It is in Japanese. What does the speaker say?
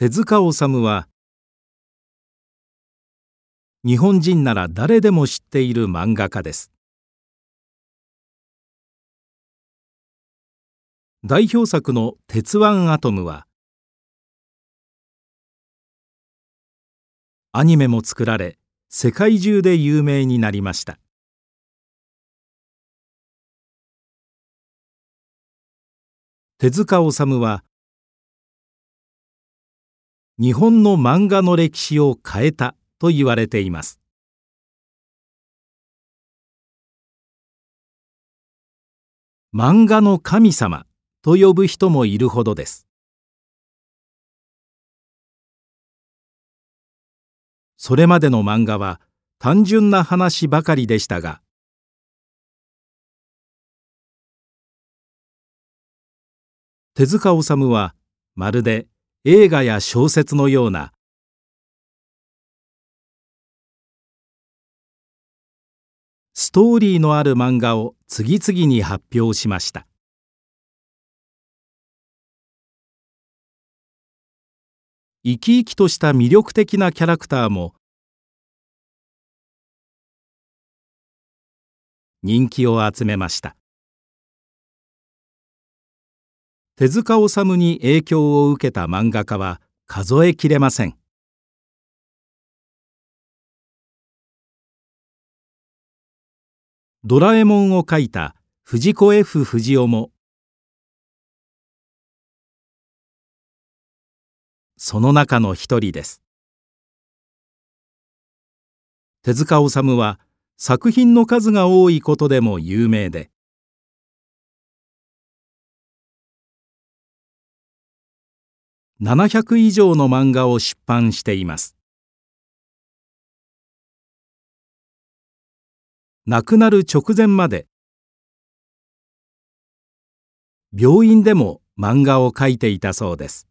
手塚治虫は日本人なら誰でも知っている漫画家です。代表作の「鉄腕アトム」はアニメも作られ世界中で有名になりました。手塚治虫は日本の漫画の歴史を変えたと言われています。漫画の神様と呼ぶ人もいるほどです。それまでの漫画は単純な話ばかりでしたが、手塚治虫はまるで映画や小説のようなストーリーのある漫画を次々に発表しました。生き生きとした魅力的なキャラクターも人気を集めました。手塚治虫に影響を受けた漫画家は数えきれません。ドラえもんを描いた藤子 F 不二雄もその中の一人です。手塚治虫は作品の数が多いことでも有名で、700以上の漫画を出版しています。亡くなる直前まで病院でも漫画を描いていたそうです。